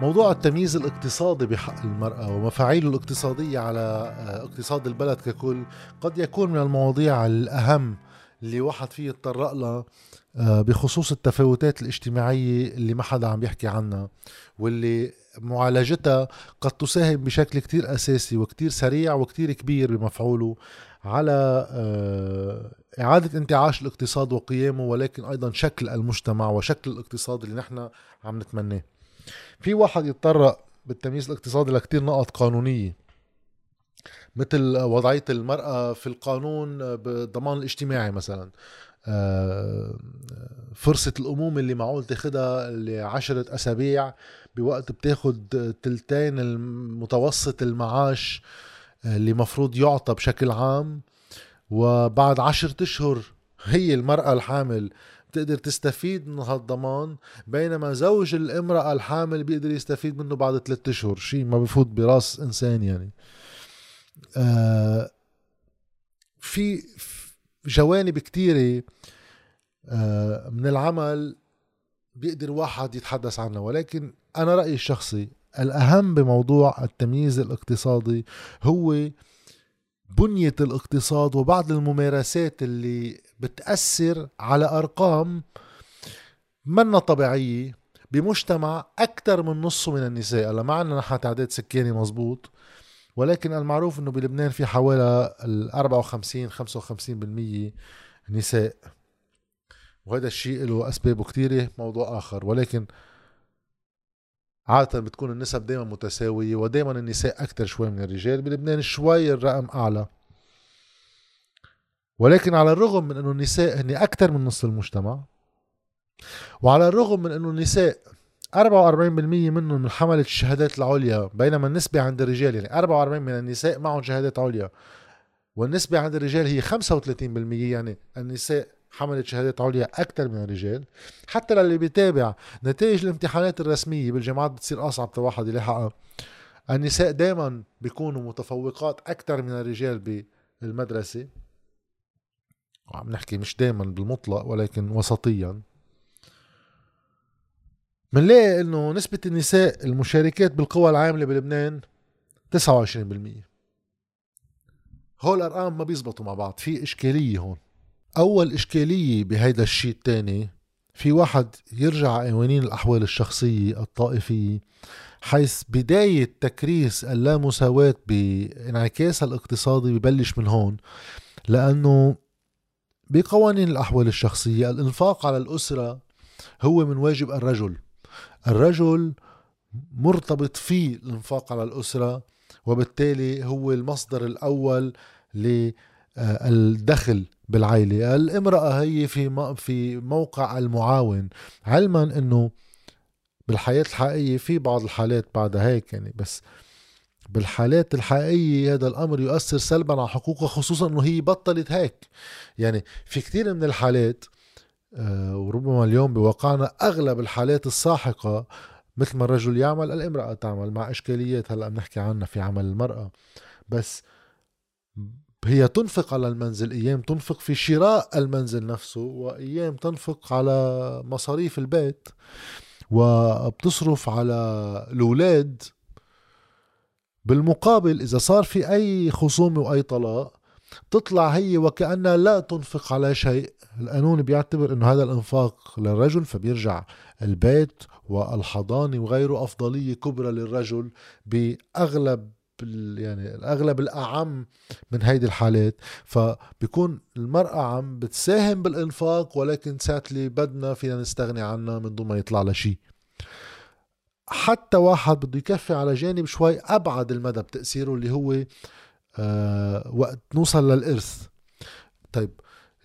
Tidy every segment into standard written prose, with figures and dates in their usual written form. موضوع التمييز الاقتصادي بحق المرأة ومفاعيله الاقتصادية على اقتصاد البلد ككل قد يكون من المواضيع الأهم اللي واحد فيه يتطرق لها بخصوص التفاوتات الاجتماعية اللي ما حدا عم يحكي عنها، واللي معالجتها قد تساهم بشكل كتير أساسي وكتير سريع وكتير كبير بمفعوله على إعادة انتعاش الاقتصاد وقيامه، ولكن أيضا شكل المجتمع وشكل الاقتصاد اللي نحن عم نتمناه. في واحد يتطرق بالتمييز الاقتصادي لكتير نقط قانونية، مثل وضعية المرأة في القانون بالضمان الاجتماعي مثلا، فرصة الأمومة اللي معقول تاخدها ل10 أسابيع بوقت بتاخد 2/3 المتوسط المعاش اللي مفروض يعطى بشكل عام، وبعد 10 أشهر هي المرأة الحامل بتقدر تستفيد من هالضمان، بينما زوج الامرأة الحامل بيقدر يستفيد منه بعد 3 أشهر. شيء ما بفوت براس إنسان يعني. في جوانب كتيرة من العمل بيقدر واحد يتحدث عنها، ولكن أنا رأيي الشخصي الأهم بموضوع التمييز الاقتصادي هو بنية الاقتصاد وبعض الممارسات اللي بتأثر على أرقام منا طبيعية بمجتمع أكتر من نصه من النساء. هلا معنا نحن تعداد سكاني مظبوط، ولكن المعروف أنه بلبنان في حوالي 54-55% نساء، وهذا الشيء له أسبابه كتيرة، موضوع آخر، ولكن عادة بتكون النسب دائما متساوية ودائما النساء أكتر شوي من الرجال. بلبنان شوي الرقم أعلى، ولكن على الرغم من أنه النساء هن أكتر من نص المجتمع، وعلى الرغم من أنه النساء 44% منهم من حملة الشهادات العليا، بينما النسبة عند الرجال يعني 44 من النساء معهم شهادات عليا، والنسبة عند الرجال هي 35%، يعني النساء حملت شهادات عليا أكثر من الرجال. حتى للي بيتابع نتائج الامتحانات الرسمية بالجامعات بتصير أصعب تواحد يلاحقها، النساء دائما بيكونوا متفوقات أكثر من الرجال بالمدرسة، وعم نحكي مش دائما بالمطلق ولكن وسطيا. منلاقي انه نسبة النساء المشاركات بالقوى العاملة بلبنان 29%. هول الارقام ما بيزبطوا مع بعض، في اشكالية هون. اول اشكالية بهيدا الشيء التاني، في واحد يرجع قوانين الاحوال الشخصية الطائفية، حيث بداية تكريس اللامساواة بانعكاسها الاقتصادي ببلش من هون، لانه بقوانين الاحوال الشخصية الانفاق على الاسرة هو من واجب الرجل، الرجل مرتبط فيه الانفاق على الأسرة، وبالتالي هو المصدر الأول للدخل بالعائلة. الامرأة هي في موقع المعاون، علما أنه بالحياة الحقيقية في بعض الحالات بعد هيك يعني، بس بالحالات الحقيقية هذا الأمر يؤثر سلبا على حقوقها، خصوصا أنه هي بطلت هيك. يعني في كثير من الحالات، وربما اليوم بواقعنا أغلب الحالات الساحقة، مثل ما الرجل يعمل الامرأة تعمل، مع إشكاليات هلأ بنحكي عنها في عمل المرأة، بس هي تنفق على المنزل، أيام تنفق في شراء المنزل نفسه، وأيام تنفق على مصاريف البيت، وبتصرف على الأولاد. بالمقابل إذا صار في أي خصومة وأي طلاق تطلع هي وكأنها لا تنفق على شيء. القانون بيعتبر انه هذا الانفاق للرجل، فبيرجع البيت والحضانة وغيره افضلية كبرى للرجل باغلب يعني الاغلب الاعم من هيدي الحالات. فبيكون المرأة عم بتساهم بالانفاق، ولكن ساعات اللي بدنا فينا نستغني عنها من دون ما يطلع لها شيء. حتى واحد بده يكفي على جانب شوي ابعد المدى بتأثيره، اللي هو وقت نوصل للإرث. طيب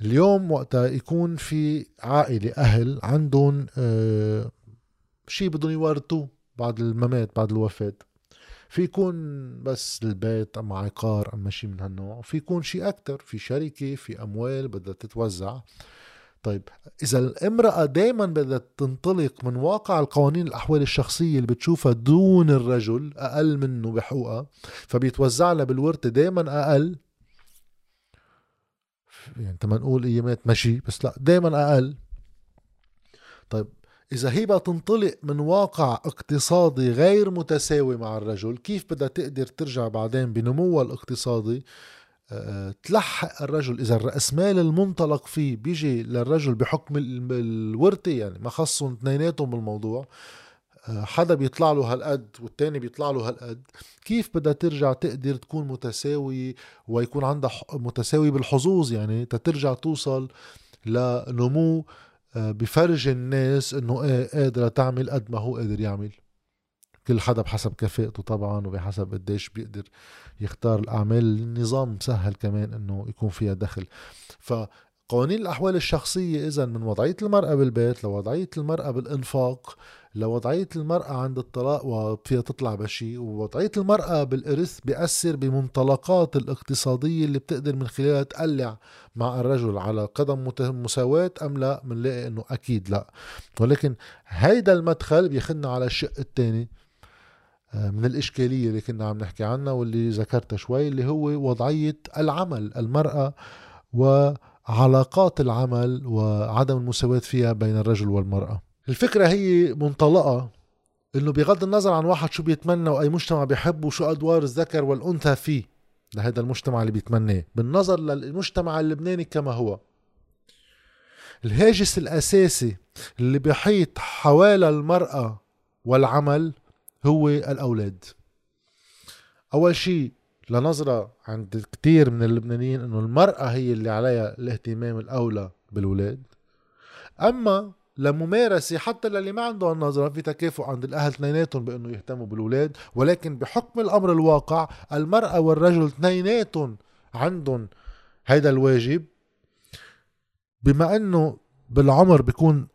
اليوم وقتها يكون في عائلة أهل عندهم شيء بدهم يورثوه بعد الممات، بعد الوفاة، في يكون بس البيت أما عقار أما شيء من هالنوع، في يكون شيء أكتر، في شركة، في أموال بدها تتوزع. طيب إذا الامرأة دايما بدها تنطلق من واقع القوانين الأحوال الشخصية اللي بتشوفها دون الرجل، أقل منه بحقوقها، فبيتوزع لها بالورثة دايما أقل، يعني تما نقول إيامات ماشي بس لا دايما أقل. طيب إذا هي بقى تنطلق من واقع اقتصادي غير متساوي مع الرجل، كيف بدها تقدر ترجع بعدين بنموها الاقتصادي تلحق الرجل؟ إذا الرأسمال المنطلق فيه بيجي للرجل بحكم الورثة، يعني ما خصهم اثنيناتهم بالموضوع، حدا بيطلع له هالقد والتاني بيطلع له هالقد، كيف بدها ترجع تقدر تكون متساوي ويكون عندها متساوي بالحظوظ، يعني تترجع توصل لنمو بفرج الناس انه قادرة تعمل قد ما هو قادر يعمل، كل حدا بحسب كفاءته طبعا وبحسب قديش بيقدر يختار الأعمال. النظام سهل كمان انه يكون فيها دخل. فقوانين الأحوال الشخصية إذن من وضعية المرأة بالبيت لوضعية المرأة بالإنفاق لوضعية المرأة عند الطلاق وفيها تطلع بشي، ووضعية المرأة بالإرث بيأثر بمنطلقات الاقتصادية اللي بتقدر من خلالها تقلع مع الرجل على قدم مساواة أم لا، منلاقي أنه أكيد لا. ولكن هيدا المدخل بيخلنا على الشق التاني من الإشكالية اللي كنا عم نحكي عنها واللي ذكرتها شوي، اللي هو وضعية العمل المرأة وعلاقات العمل وعدم المساواة فيها بين الرجل والمرأة. الفكرة هي منطلقة انه بغض النظر عن واحد شو بيتمنى واي مجتمع بيحبه وشو ادوار الذكر والانثى فيه لهذا المجتمع اللي بيتمناه، بالنظر للمجتمع اللبناني كما هو، الهاجس الاساسي اللي بيحيط حوالى المرأة والعمل هو الاولاد. اول شيء لنظرة عند كتير من اللبنانيين انه المرأة هي اللي عليها الاهتمام الاولى بالولاد، اما لممارسة حتى للي ما عنده النظرة في تكافؤ عند الأهل اثنيناتهم بأنه يهتموا بالولاد، ولكن بحكم الأمر الواقع المرأة والرجل اثنيناتهم عندهم هيدا الواجب، بما أنه بالعمر بيكون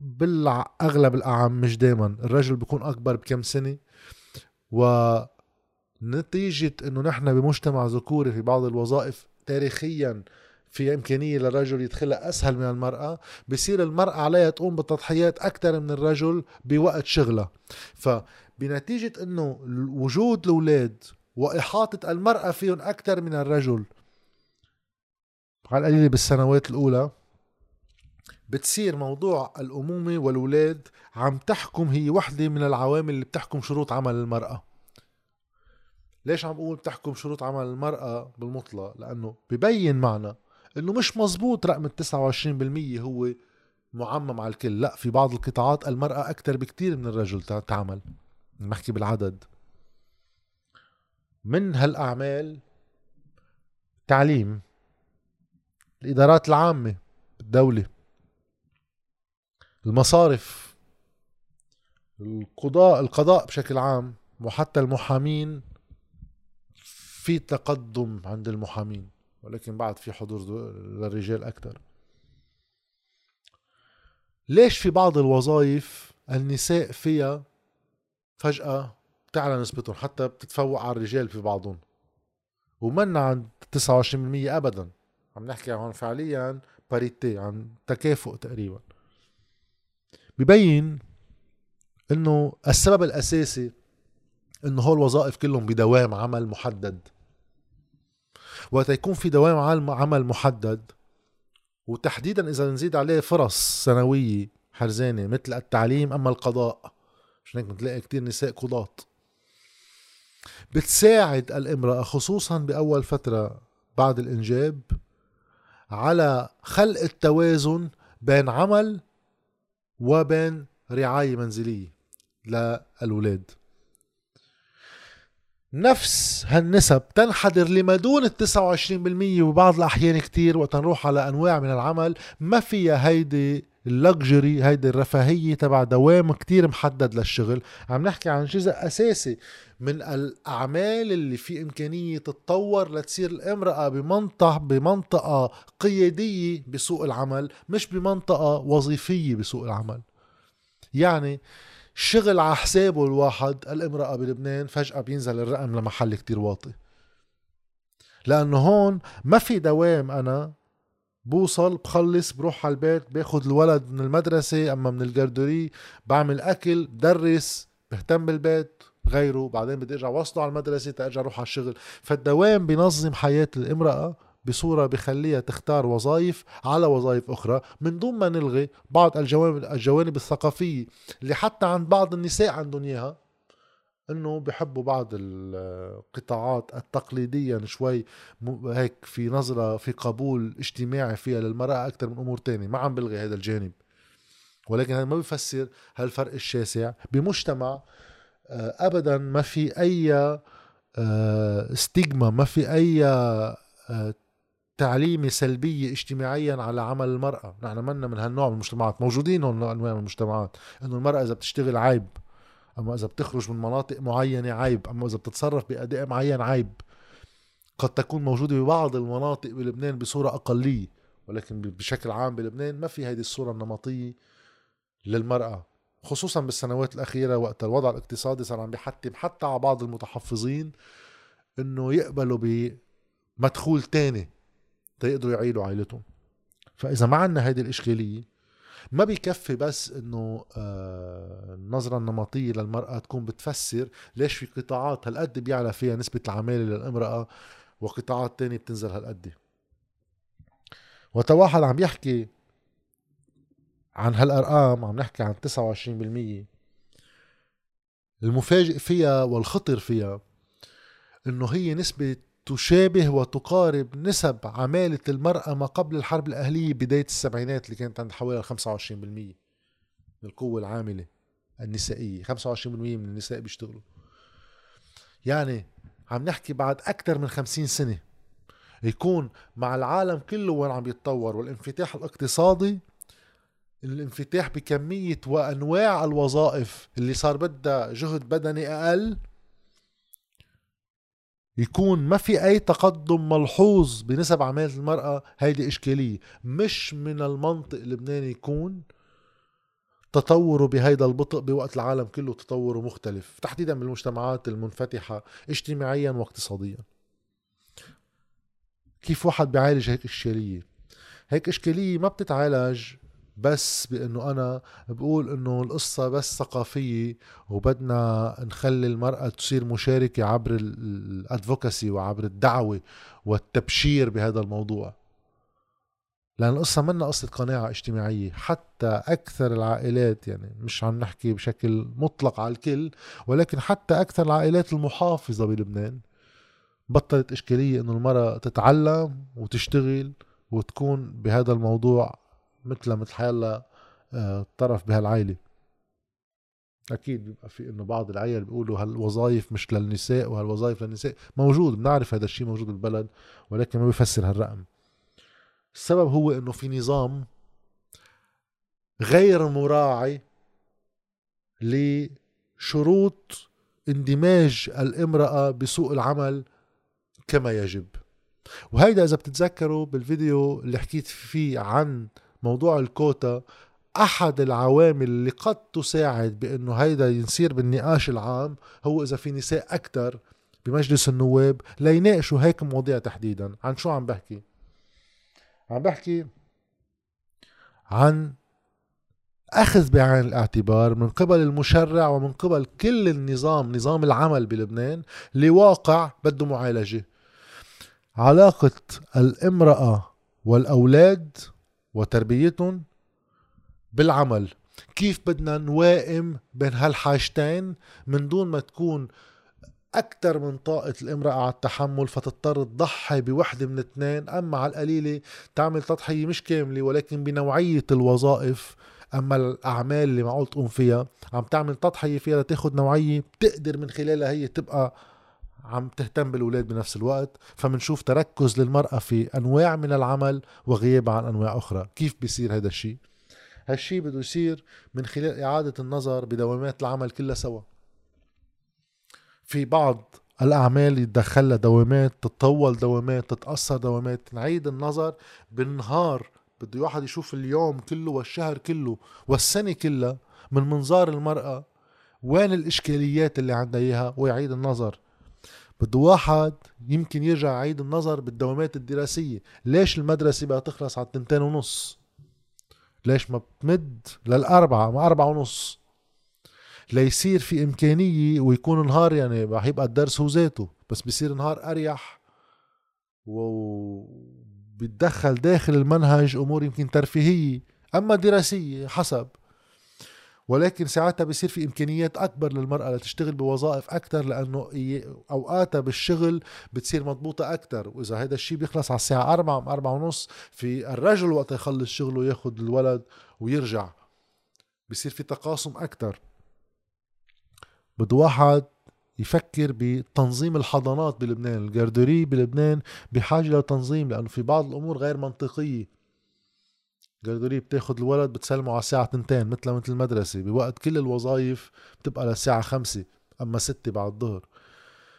بالأغلب الأعم مش دايما الرجل بيكون أكبر بكم سنة، ونتيجة أنه نحن بمجتمع ذكوري في بعض الوظائف تاريخيا في إمكانية للرجل يدخلها أسهل من المرأة، بصير المرأة عليها تقوم بالتضحيات أكثر من الرجل بوقت شغلها. فبنتيجة أنه وجود الأولاد وإحاطة المرأة فيهم أكثر من الرجل على القليل بالسنوات الأولى، بتصير موضوع الأمومة والأولاد عم تحكم، هي واحدة من العوامل اللي بتحكم شروط عمل المرأة. ليش عم بقول بتحكم شروط عمل المرأة بالمطلق؟ لأنه ببين معنا انه مش مزبوط رقم 29% هو معمم على الكل، لا في بعض القطاعات المرأة اكتر بكتير من الرجل تعمل. نحكي بالعدد من هالاعمال: تعليم، الادارات العامة بالدولة، المصارف، القضاء بشكل عام، وحتى المحامين. في تقدم عند المحامين ولكن بعد في حضور للرجال أكتر. ليش في بعض الوظائف النساء فيها فجأة بتعلى نسبتهم حتى بتتفوق على الرجال في بعضهم ومنع عند 29% أبدا؟ عم نحكي هون فعليا باريتي، عن تكافؤ تقريبا. ببين انه السبب الأساسي انه هو الوظائف كلهم بدوام عمل محدد، وقت يكون في دوام عمل محدد وتحديدا إذا نزيد عليه فرص سنوية حرزانة مثل التعليم. أما القضاء عشان هيك بنلاقي كتير نساء قضاة، بتساعد الامرأة خصوصا بأول فترة بعد الإنجاب على خلق التوازن بين عمل وبين رعاية منزلية للولاد. نفس هالنسب تنحدر لما دون 29% وبعض الأحيان كتير وقت نروح على أنواع من العمل ما فيها هيدي اللكجري، هيدي الرفاهية تبع دوام كتير محدد للشغل. عم نحكي عن جزء أساسي من الأعمال اللي في إمكانية تتطور لتصير الامرأة بمنطقة قيادية بسوق العمل مش بمنطقة وظيفية بسوق العمل. يعني شغل على حسابه الواحد الامرأة بلبنان فجأة بينزل الرقم لمحل كتير واطي، لأنه هون ما في دوام. أنا بوصل بخلص بروح على البيت باخد الولد من المدرسة أما من الجردوري، بعمل أكل، بدرس، بهتم بالبيت غيره، بعدين بدي أرجع وصله على المدرسة تأرجع روح على الشغل. فالدوام بينظم حياة الامرأة بصورة بخليها تختار وظائف على وظائف أخرى، من دون ما نلغي بعض الجوانب الثقافية اللي حتى عند بعض النساء عندهم إياها، إنه بحبوا بعض القطاعات التقليدية شوي هيك في نظرة في قبول اجتماعي فيها للمرأة أكثر من أمور تانية. ما عم بلغي هذا الجانب، ولكن هذا ما بيفسر هالفرق الشاسع بمجتمع أبدا ما في أي ستيغما، ما في أي تعليمي سلبية اجتماعيا على عمل المرأة. نحن منا من هالنوع من المجتمعات، موجودين هون أنواع من المجتمعات إنه المرأة إذا بتشتغل عيب، أما إذا بتخرج من مناطق معينة عيب، أما إذا بتتصرف بأداء معين عيب. قد تكون موجودة ببعض المناطق بلبنان بصورة أقلية، ولكن بشكل عام بلبنان ما في هذه الصورة النمطية للمرأة، خصوصا بالسنوات الأخيرة وقت الوضع الاقتصادي صار عم بيحتم حتى على بعض المتحفظين إنه يقبلوا بمدخول تاني تقدروا يعيلوا عائلتهم. فإذا ما عنا هذه الإشكالية، ما بيكفي بس انه النظرة النمطية للمرأة تكون بتفسر ليش في قطاعات هالقد بيعلى فيها نسبة العمالة للامرأة وقطاعات تانية بتنزل هالقد. وتواحد عم يحكي عن هالارقام، عم نحكي عن 29%. المفاجئ فيها والخطر فيها انه هي نسبة تشابه وتقارب نسب عمالة المرأة ما قبل الحرب الأهلية بداية السبعينات، اللي كانت عند حوالي 25% من القوة العاملة النسائية. 25% من النساء بيشتغلوا، يعني عم نحكي بعد أكثر من 50 سنة يكون مع العالم كله وين عم يتطور والانفتاح الاقتصادي، الانفتاح بكمية وأنواع الوظائف اللي صار بدها جهد بدني أقل، يكون ما في أي تقدم ملحوظ بنسب عمالة المرأة. هيدي إشكالية، مش من المنطق اللبناني يكون تطوره بهيدا البطء بوقت العالم كله تطوره مختلف، تحديدا بالمجتمعات المنفتحة اجتماعيا واقتصاديا. كيف واحد بيعالج هيك إشكالية؟ هيك إشكالية ما بتتعالج بس بأنه أنا بقول أنه القصة بس ثقافية وبدنا نخلي المرأة تصير مشاركة عبر الأدفوكاسي وعبر الدعوة والتبشير بهذا الموضوع، لأن القصة منا قصة قناعة اجتماعية. حتى أكثر العائلات، يعني مش عم نحكي بشكل مطلق على الكل، ولكن حتى أكثر العائلات المحافظة بلبنان بطلت إشكالية أنه المرأة تتعلم وتشتغل وتكون بهذا الموضوع مثل حيلا الطرف بهالعائلة. أكيد بيبقى في إنه بعض العائلة بيقولوا هالوظائف مش للنساء وهالوظائف للنساء، موجود، بنعرف هذا الشيء موجود بالبلد، ولكن ما بيفسر هالرقم. السبب هو إنه في نظام غير مراعي لشروط اندماج الامرأة بسوق العمل كما يجب. وهيدا إذا بتتذكروا بالفيديو اللي حكيت فيه عن موضوع الكوتا، أحد العوامل اللي قد تساعد بأنه هيدا ينصير بالنقاش العام هو إذا في نساء أكتر بمجلس النواب ليناقشوا هيك مواضيع تحديدا. عن شو عم بحكي؟ عم بحكي عن أخذ بعين الاعتبار من قبل المشرع ومن قبل كل النظام، نظام العمل بلبنان، لواقع بده معالجة. علاقة الامرأة والأولاد وتربيتهم بالعمل، كيف بدنا نوائم بين هالحاجتين من دون ما تكون أكتر من طاقة الامرأة على التحمل فتضطر تضحي بوحدة من اثنين، أما على القليلة تعمل تضحية مش كاملة ولكن بنوعية الوظائف. أما الأعمال اللي معقول تقوم فيها عم تعمل تضحية فيها لتاخد نوعية بتقدر من خلالها هي تبقى عم تهتم بالولاد بنفس الوقت. فمنشوف تركز للمرأة في أنواع من العمل وغياب عن أنواع أخرى. كيف بيصير هذا الشيء؟ هالشيء بده يصير من خلال إعادة النظر بدوامات العمل كلها سوا. في بعض الأعمال يتدخلها دوامات، تتطول دوامات، تتأثر دوامات. نعيد النظر بالنهار، بده واحد يشوف اليوم كله والشهر كله والسنة كلها من منظار المرأة، وين الإشكاليات اللي عندها إياها ويعيد النظر. بده واحد يمكن يرجع عيد النظر بالدوامات الدراسية، ليش المدرسة بقى تخلص على 2:30؟ ليش ما بتمد للأربعة، ما 4:30؟ ليصير في إمكانية ويكون نهار، يعني رح يبقى الدرس هو ذاته بس بيصير نهار أريح وبتدخل داخل المنهج أمور يمكن ترفيهية أما دراسية حسب، ولكن ساعتها بيصير في إمكانيات أكبر للمرأة لتشتغل بوظائف أكتر، لأنه أوقاتها بالشغل بتصير مضبوطة أكتر. وإذا هذا الشيء بيخلص على الساعة 4 أو 4:30 في الرجل وقت يخلص شغله ياخد الولد ويرجع، بيصير في تقاسم أكتر. بده واحد يفكر بتنظيم الحضانات بلبنان، الجردوري بلبنان بحاجة لتنظيم، لأنه في بعض الأمور غير منطقية. جردوري بتاخد الولد بتسلمه على الساعة 2 مثل المدرسة، بوقت كل الوظائف بتبقى للساعة 5 أما 6 بعد الظهر.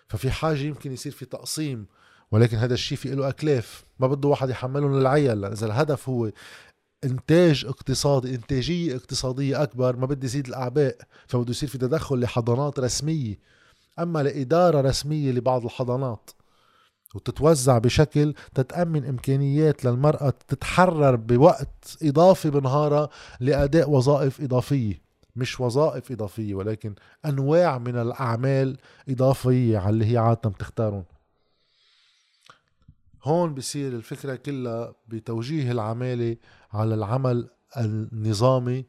ففي حاجة يمكن يصير في تقسيم، ولكن هذا الشيء في له أكلاف ما بده واحد يحملهم للعيال. إذا الهدف هو إنتاج اقتصادي، إنتاجية اقتصادية أكبر، ما بدي يزيد الأعباء، فبده يصير في تدخل لحضانات رسمية أما لإدارة رسمية لبعض الحضانات، وتتوزع بشكل تتأمن إمكانيات للمرأة تتحرر بوقت إضافي بنهارها لأداء وظائف إضافية، مش وظائف إضافية ولكن أنواع من الأعمال إضافية على اللي هي عادة بتختارون. هون بصير الفكرة كلها بتوجيه العمالة على العمل النظامي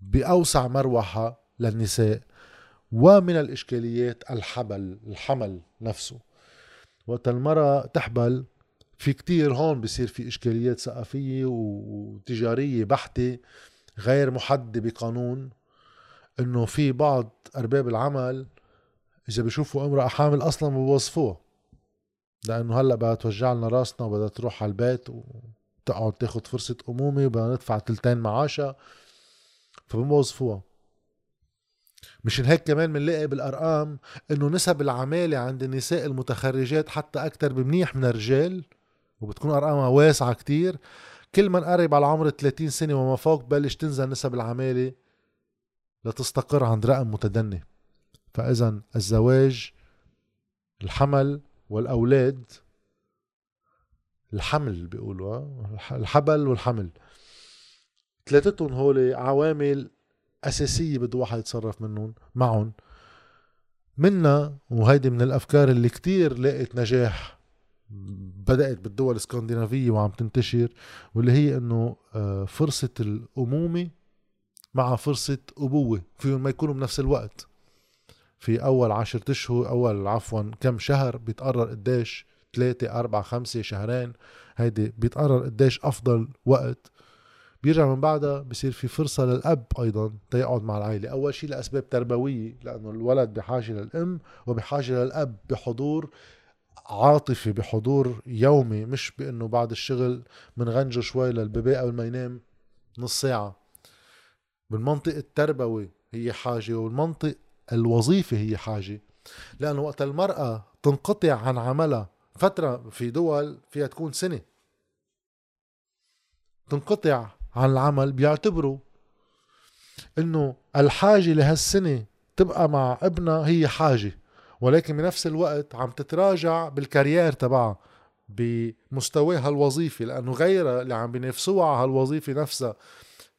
بأوسع مروحة للنساء، ومن الإشكاليات الحمل نفسه. وقت المرأة تحبل في كتير هون بصير في إشكاليات ثقافية وتجارية بحتة غير محددة بقانون، إنه في بعض أرباب العمل إذا بيشوفوا امرأة حامل أصلا بيوظفوها، لأنه هلأ بدها توجع لنا راسنا وبدها تروح على البيت وتقعد تاخد فرصة أمومة وبدها ندفع 2/3 معاشها، فبيوظفوها. مشان هيك كمان منلاقي بالأرقام إنه نسب العمالة عند النساء المتخرجات حتى أكتر بمنيح من الرجال، وبتكون أرقامها واسعة كتير. كل ما نقرب على عمر 30 سنة وما فوق بلش تنزل نسب العمالة لتستقر عند رقم متدني. فإذا الزواج، الحمل والأولاد، الحمل بيقولوا الحبل والحمل، ثلاثتهم هولي عوامل أساسية بده واحد يتصرف منهم معهم منا. وهيدي من الأفكار اللي كتير لقيت نجاح، بدأت بالدول الاسكندنافية وعم تنتشر، واللي هي إنه فرصة الأمومة مع فرصة أبوة فيهم ما يكونوا بنفس الوقت. في أول 10 أشهر، أول كم شهر بيتقرر قديش، 3 4 5 شهرين، هيدي بيتقرر قديش أفضل وقت. بيرجع من بعدها بصير في فرصة للأب أيضاً تيقعد مع العائلة. أول شيء لأسباب تربوية، لأنه الولد بحاجة للأم وبحاجة للأب بحضور عاطفي، بحضور يومي، مش بأنه بعد الشغل منغنجه شوي للبيبي قبل ما ينام نص ساعة. بالمنطق التربوي هي حاجة، والمنطق الوظيفي هي حاجة، لأنه وقت المرأة تنقطع عن عملها فترة، في دول فيها تكون سنة تنقطع عن العمل، بيعتبروا انه الحاجة لهالسنة تبقى مع ابنها هي حاجة، ولكن بنفس الوقت عم تتراجع بالكاريير تبعها بمستواها الوظيفي، لانه غيرها اللي عم بينافسوها على هالوظيفة نفسها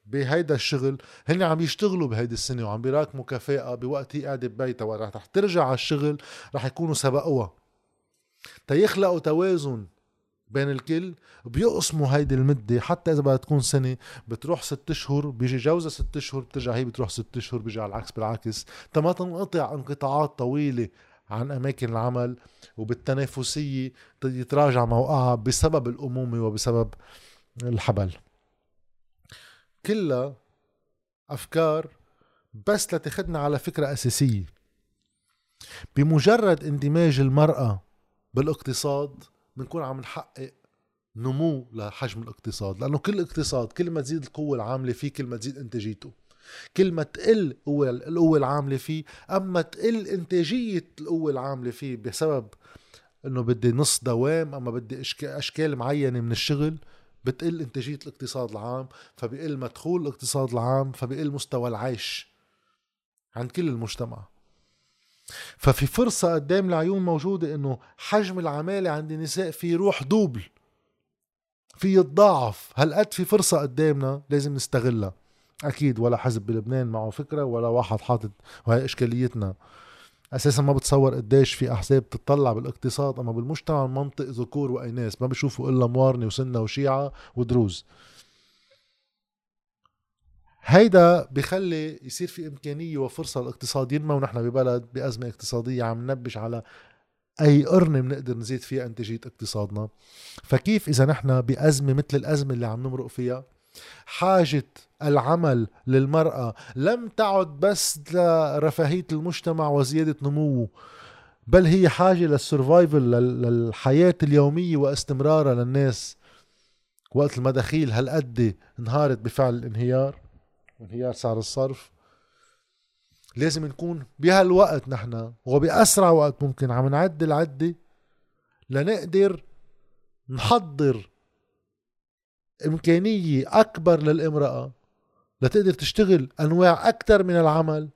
بهيدا الشغل هن عم يشتغلوا بهيدي السنة وعم بيراكموا كفاءة بوقت هي قاعدة ببيتها، وقت رح ترجع على الشغل رح يكونوا سبقوها. تيخلقوا توازن بين الكل، بيقسموا هيدي المدة، حتى إذا بدها تكون سنة بتروح 6 أشهر، بيجي جوزة 6 أشهر، بترجع هي بتروح 6 أشهر، بيجي على العكس بالعكس، تما تنقطع انقطاعات طويلة عن أماكن العمل، وبالتنافسية يتراجع موقعها بسبب الأمومة وبسبب الحبل. كلها أفكار بس لتاخدنا على فكرة أساسية، بمجرد اندماج المرأة بالاقتصاد بنكون عم نحقق نمو لحجم الاقتصاد، لأنه كل اقتصاد كل ما تزيد القوة العاملة فيه كل ما تزيد انتاجيته، كل ما تقل القوة العاملة فيه أما تقل انتاجية القوة العاملة فيه، بسبب أنه بدي نص دوام أما بدي أشكال معينة من الشغل، بتقل انتاجية الاقتصاد العام، فبقل مدخول الاقتصاد العام، فبقل مستوى العيش عند كل المجتمع. ففي فرصة قدام العيون موجودة، انه حجم العمالة عند النساء في روح دوبل، في يتضاعف. هالقد في فرصة قدامنا لازم نستغلها. اكيد ولا حزب بلبنان معه فكرة ولا واحد حاطط، وهي اشكاليتنا اساسا ما بتصور قديش في احزاب بتطلع بالاقتصاد اما بالمجتمع المنطق ذكور واناث، ما بشوفوا الا موارنه وسنه وشيعه ودروز. هيدا بخلي يصير في امكانيه وفرصه للاقتصاد ينمى، ونحن ببلد بازمه اقتصاديه عم ننبش على اي قرن بنقدر نزيد فيها انتاجيه اقتصادنا. فكيف اذا نحن بازمه مثل الازمه اللي عم نمرق فيها، حاجه العمل للمراه لم تعد بس لرفاهيه المجتمع وزياده نموه، بل هي حاجه للسرفايفل، للحياه اليوميه واستمرارها للناس. وقت المداخيل هالقد انهارت بفعل الانهيار، انهيار سعر الصرف، لازم نكون بهالوقت نحن وبأسرع وقت ممكن عم نعد العدة لنقدر نحضر إمكانية أكبر للإمرأة لتقدر تشتغل أنواع أكتر من العمل،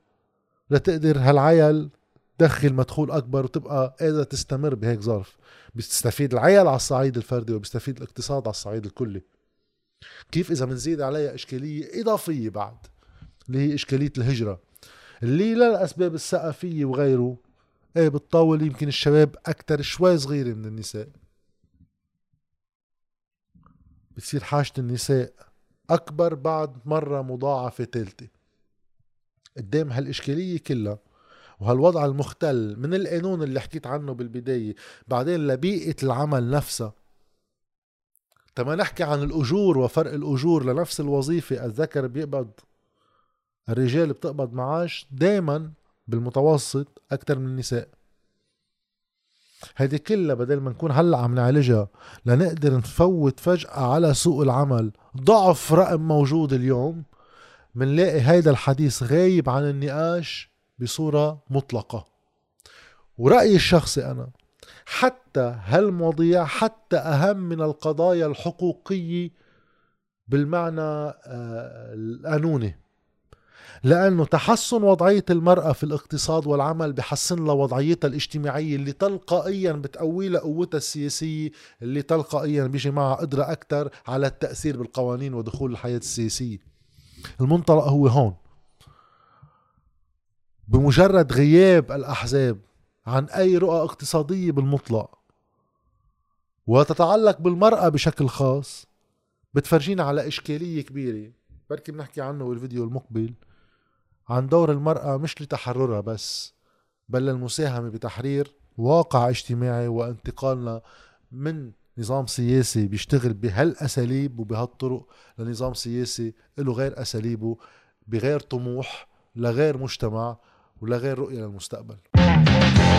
لتقدر هالعيال تدخل مدخول أكبر وتبقى قادرة تستمر بهيك ظرف. بيستفيد العيال على الصعيد الفردي وبيستفيد الاقتصاد على الصعيد الكلي. كيف إذا منزيد عليها إشكالية إضافية بعد اللي هي إشكالية الهجرة، اللي للأسباب الثقافية وغيره ايه بتطول يمكن الشباب أكتر شوي صغيرة من النساء. بتصير حاجة النساء أكبر بعد مرة مضاعفة ثالثة قدام هالإشكالية كلها وهالوضع المختل من القانون اللي حكيت عنه بالبداية، بعدين لبيئة العمل نفسها. تما نحكي عن الأجور وفرق الأجور لنفس الوظيفة، الذكر بيقبض، الرجال بتقبض معاش دايما بالمتوسط أكتر من النساء. هيدي كلها بدل ما نكون هلا عم نعالجها لنقدر نفوت فجأة على سوق العمل ضعف رقم موجود اليوم، منلاقي هيدا الحديث غايب عن النقاش بصورة مطلقة. ورأيي الشخصي أنا حتى هالمواضيع حتى أهم من القضايا الحقوقية بالمعنى القانوني، لأنه تحسن وضعية المرأة في الاقتصاد والعمل بحسن لها وضعيتها الاجتماعية اللي تلقائيا بتقوي لها قوتها السياسية، اللي تلقائيا بيجي معها قدرة أكتر على التأثير بالقوانين ودخول الحياة السياسية. المنطلق هو هون، بمجرد غياب الأحزاب عن أي رؤى اقتصادية بالمطلق وتتعلق بالمرأة بشكل خاص بتفرجينا على إشكالية كبيرة بركي بنحكي عنه بالفيديو المقبل، عن دور المرأة مش لتحررها بس، بل المساهمة بتحرير واقع اجتماعي وانتقالنا من نظام سياسي بيشتغل بهالأساليب وبهالطرق لنظام سياسي له غير أساليبه، بغير طموح، لغير مجتمع، ولغير رؤية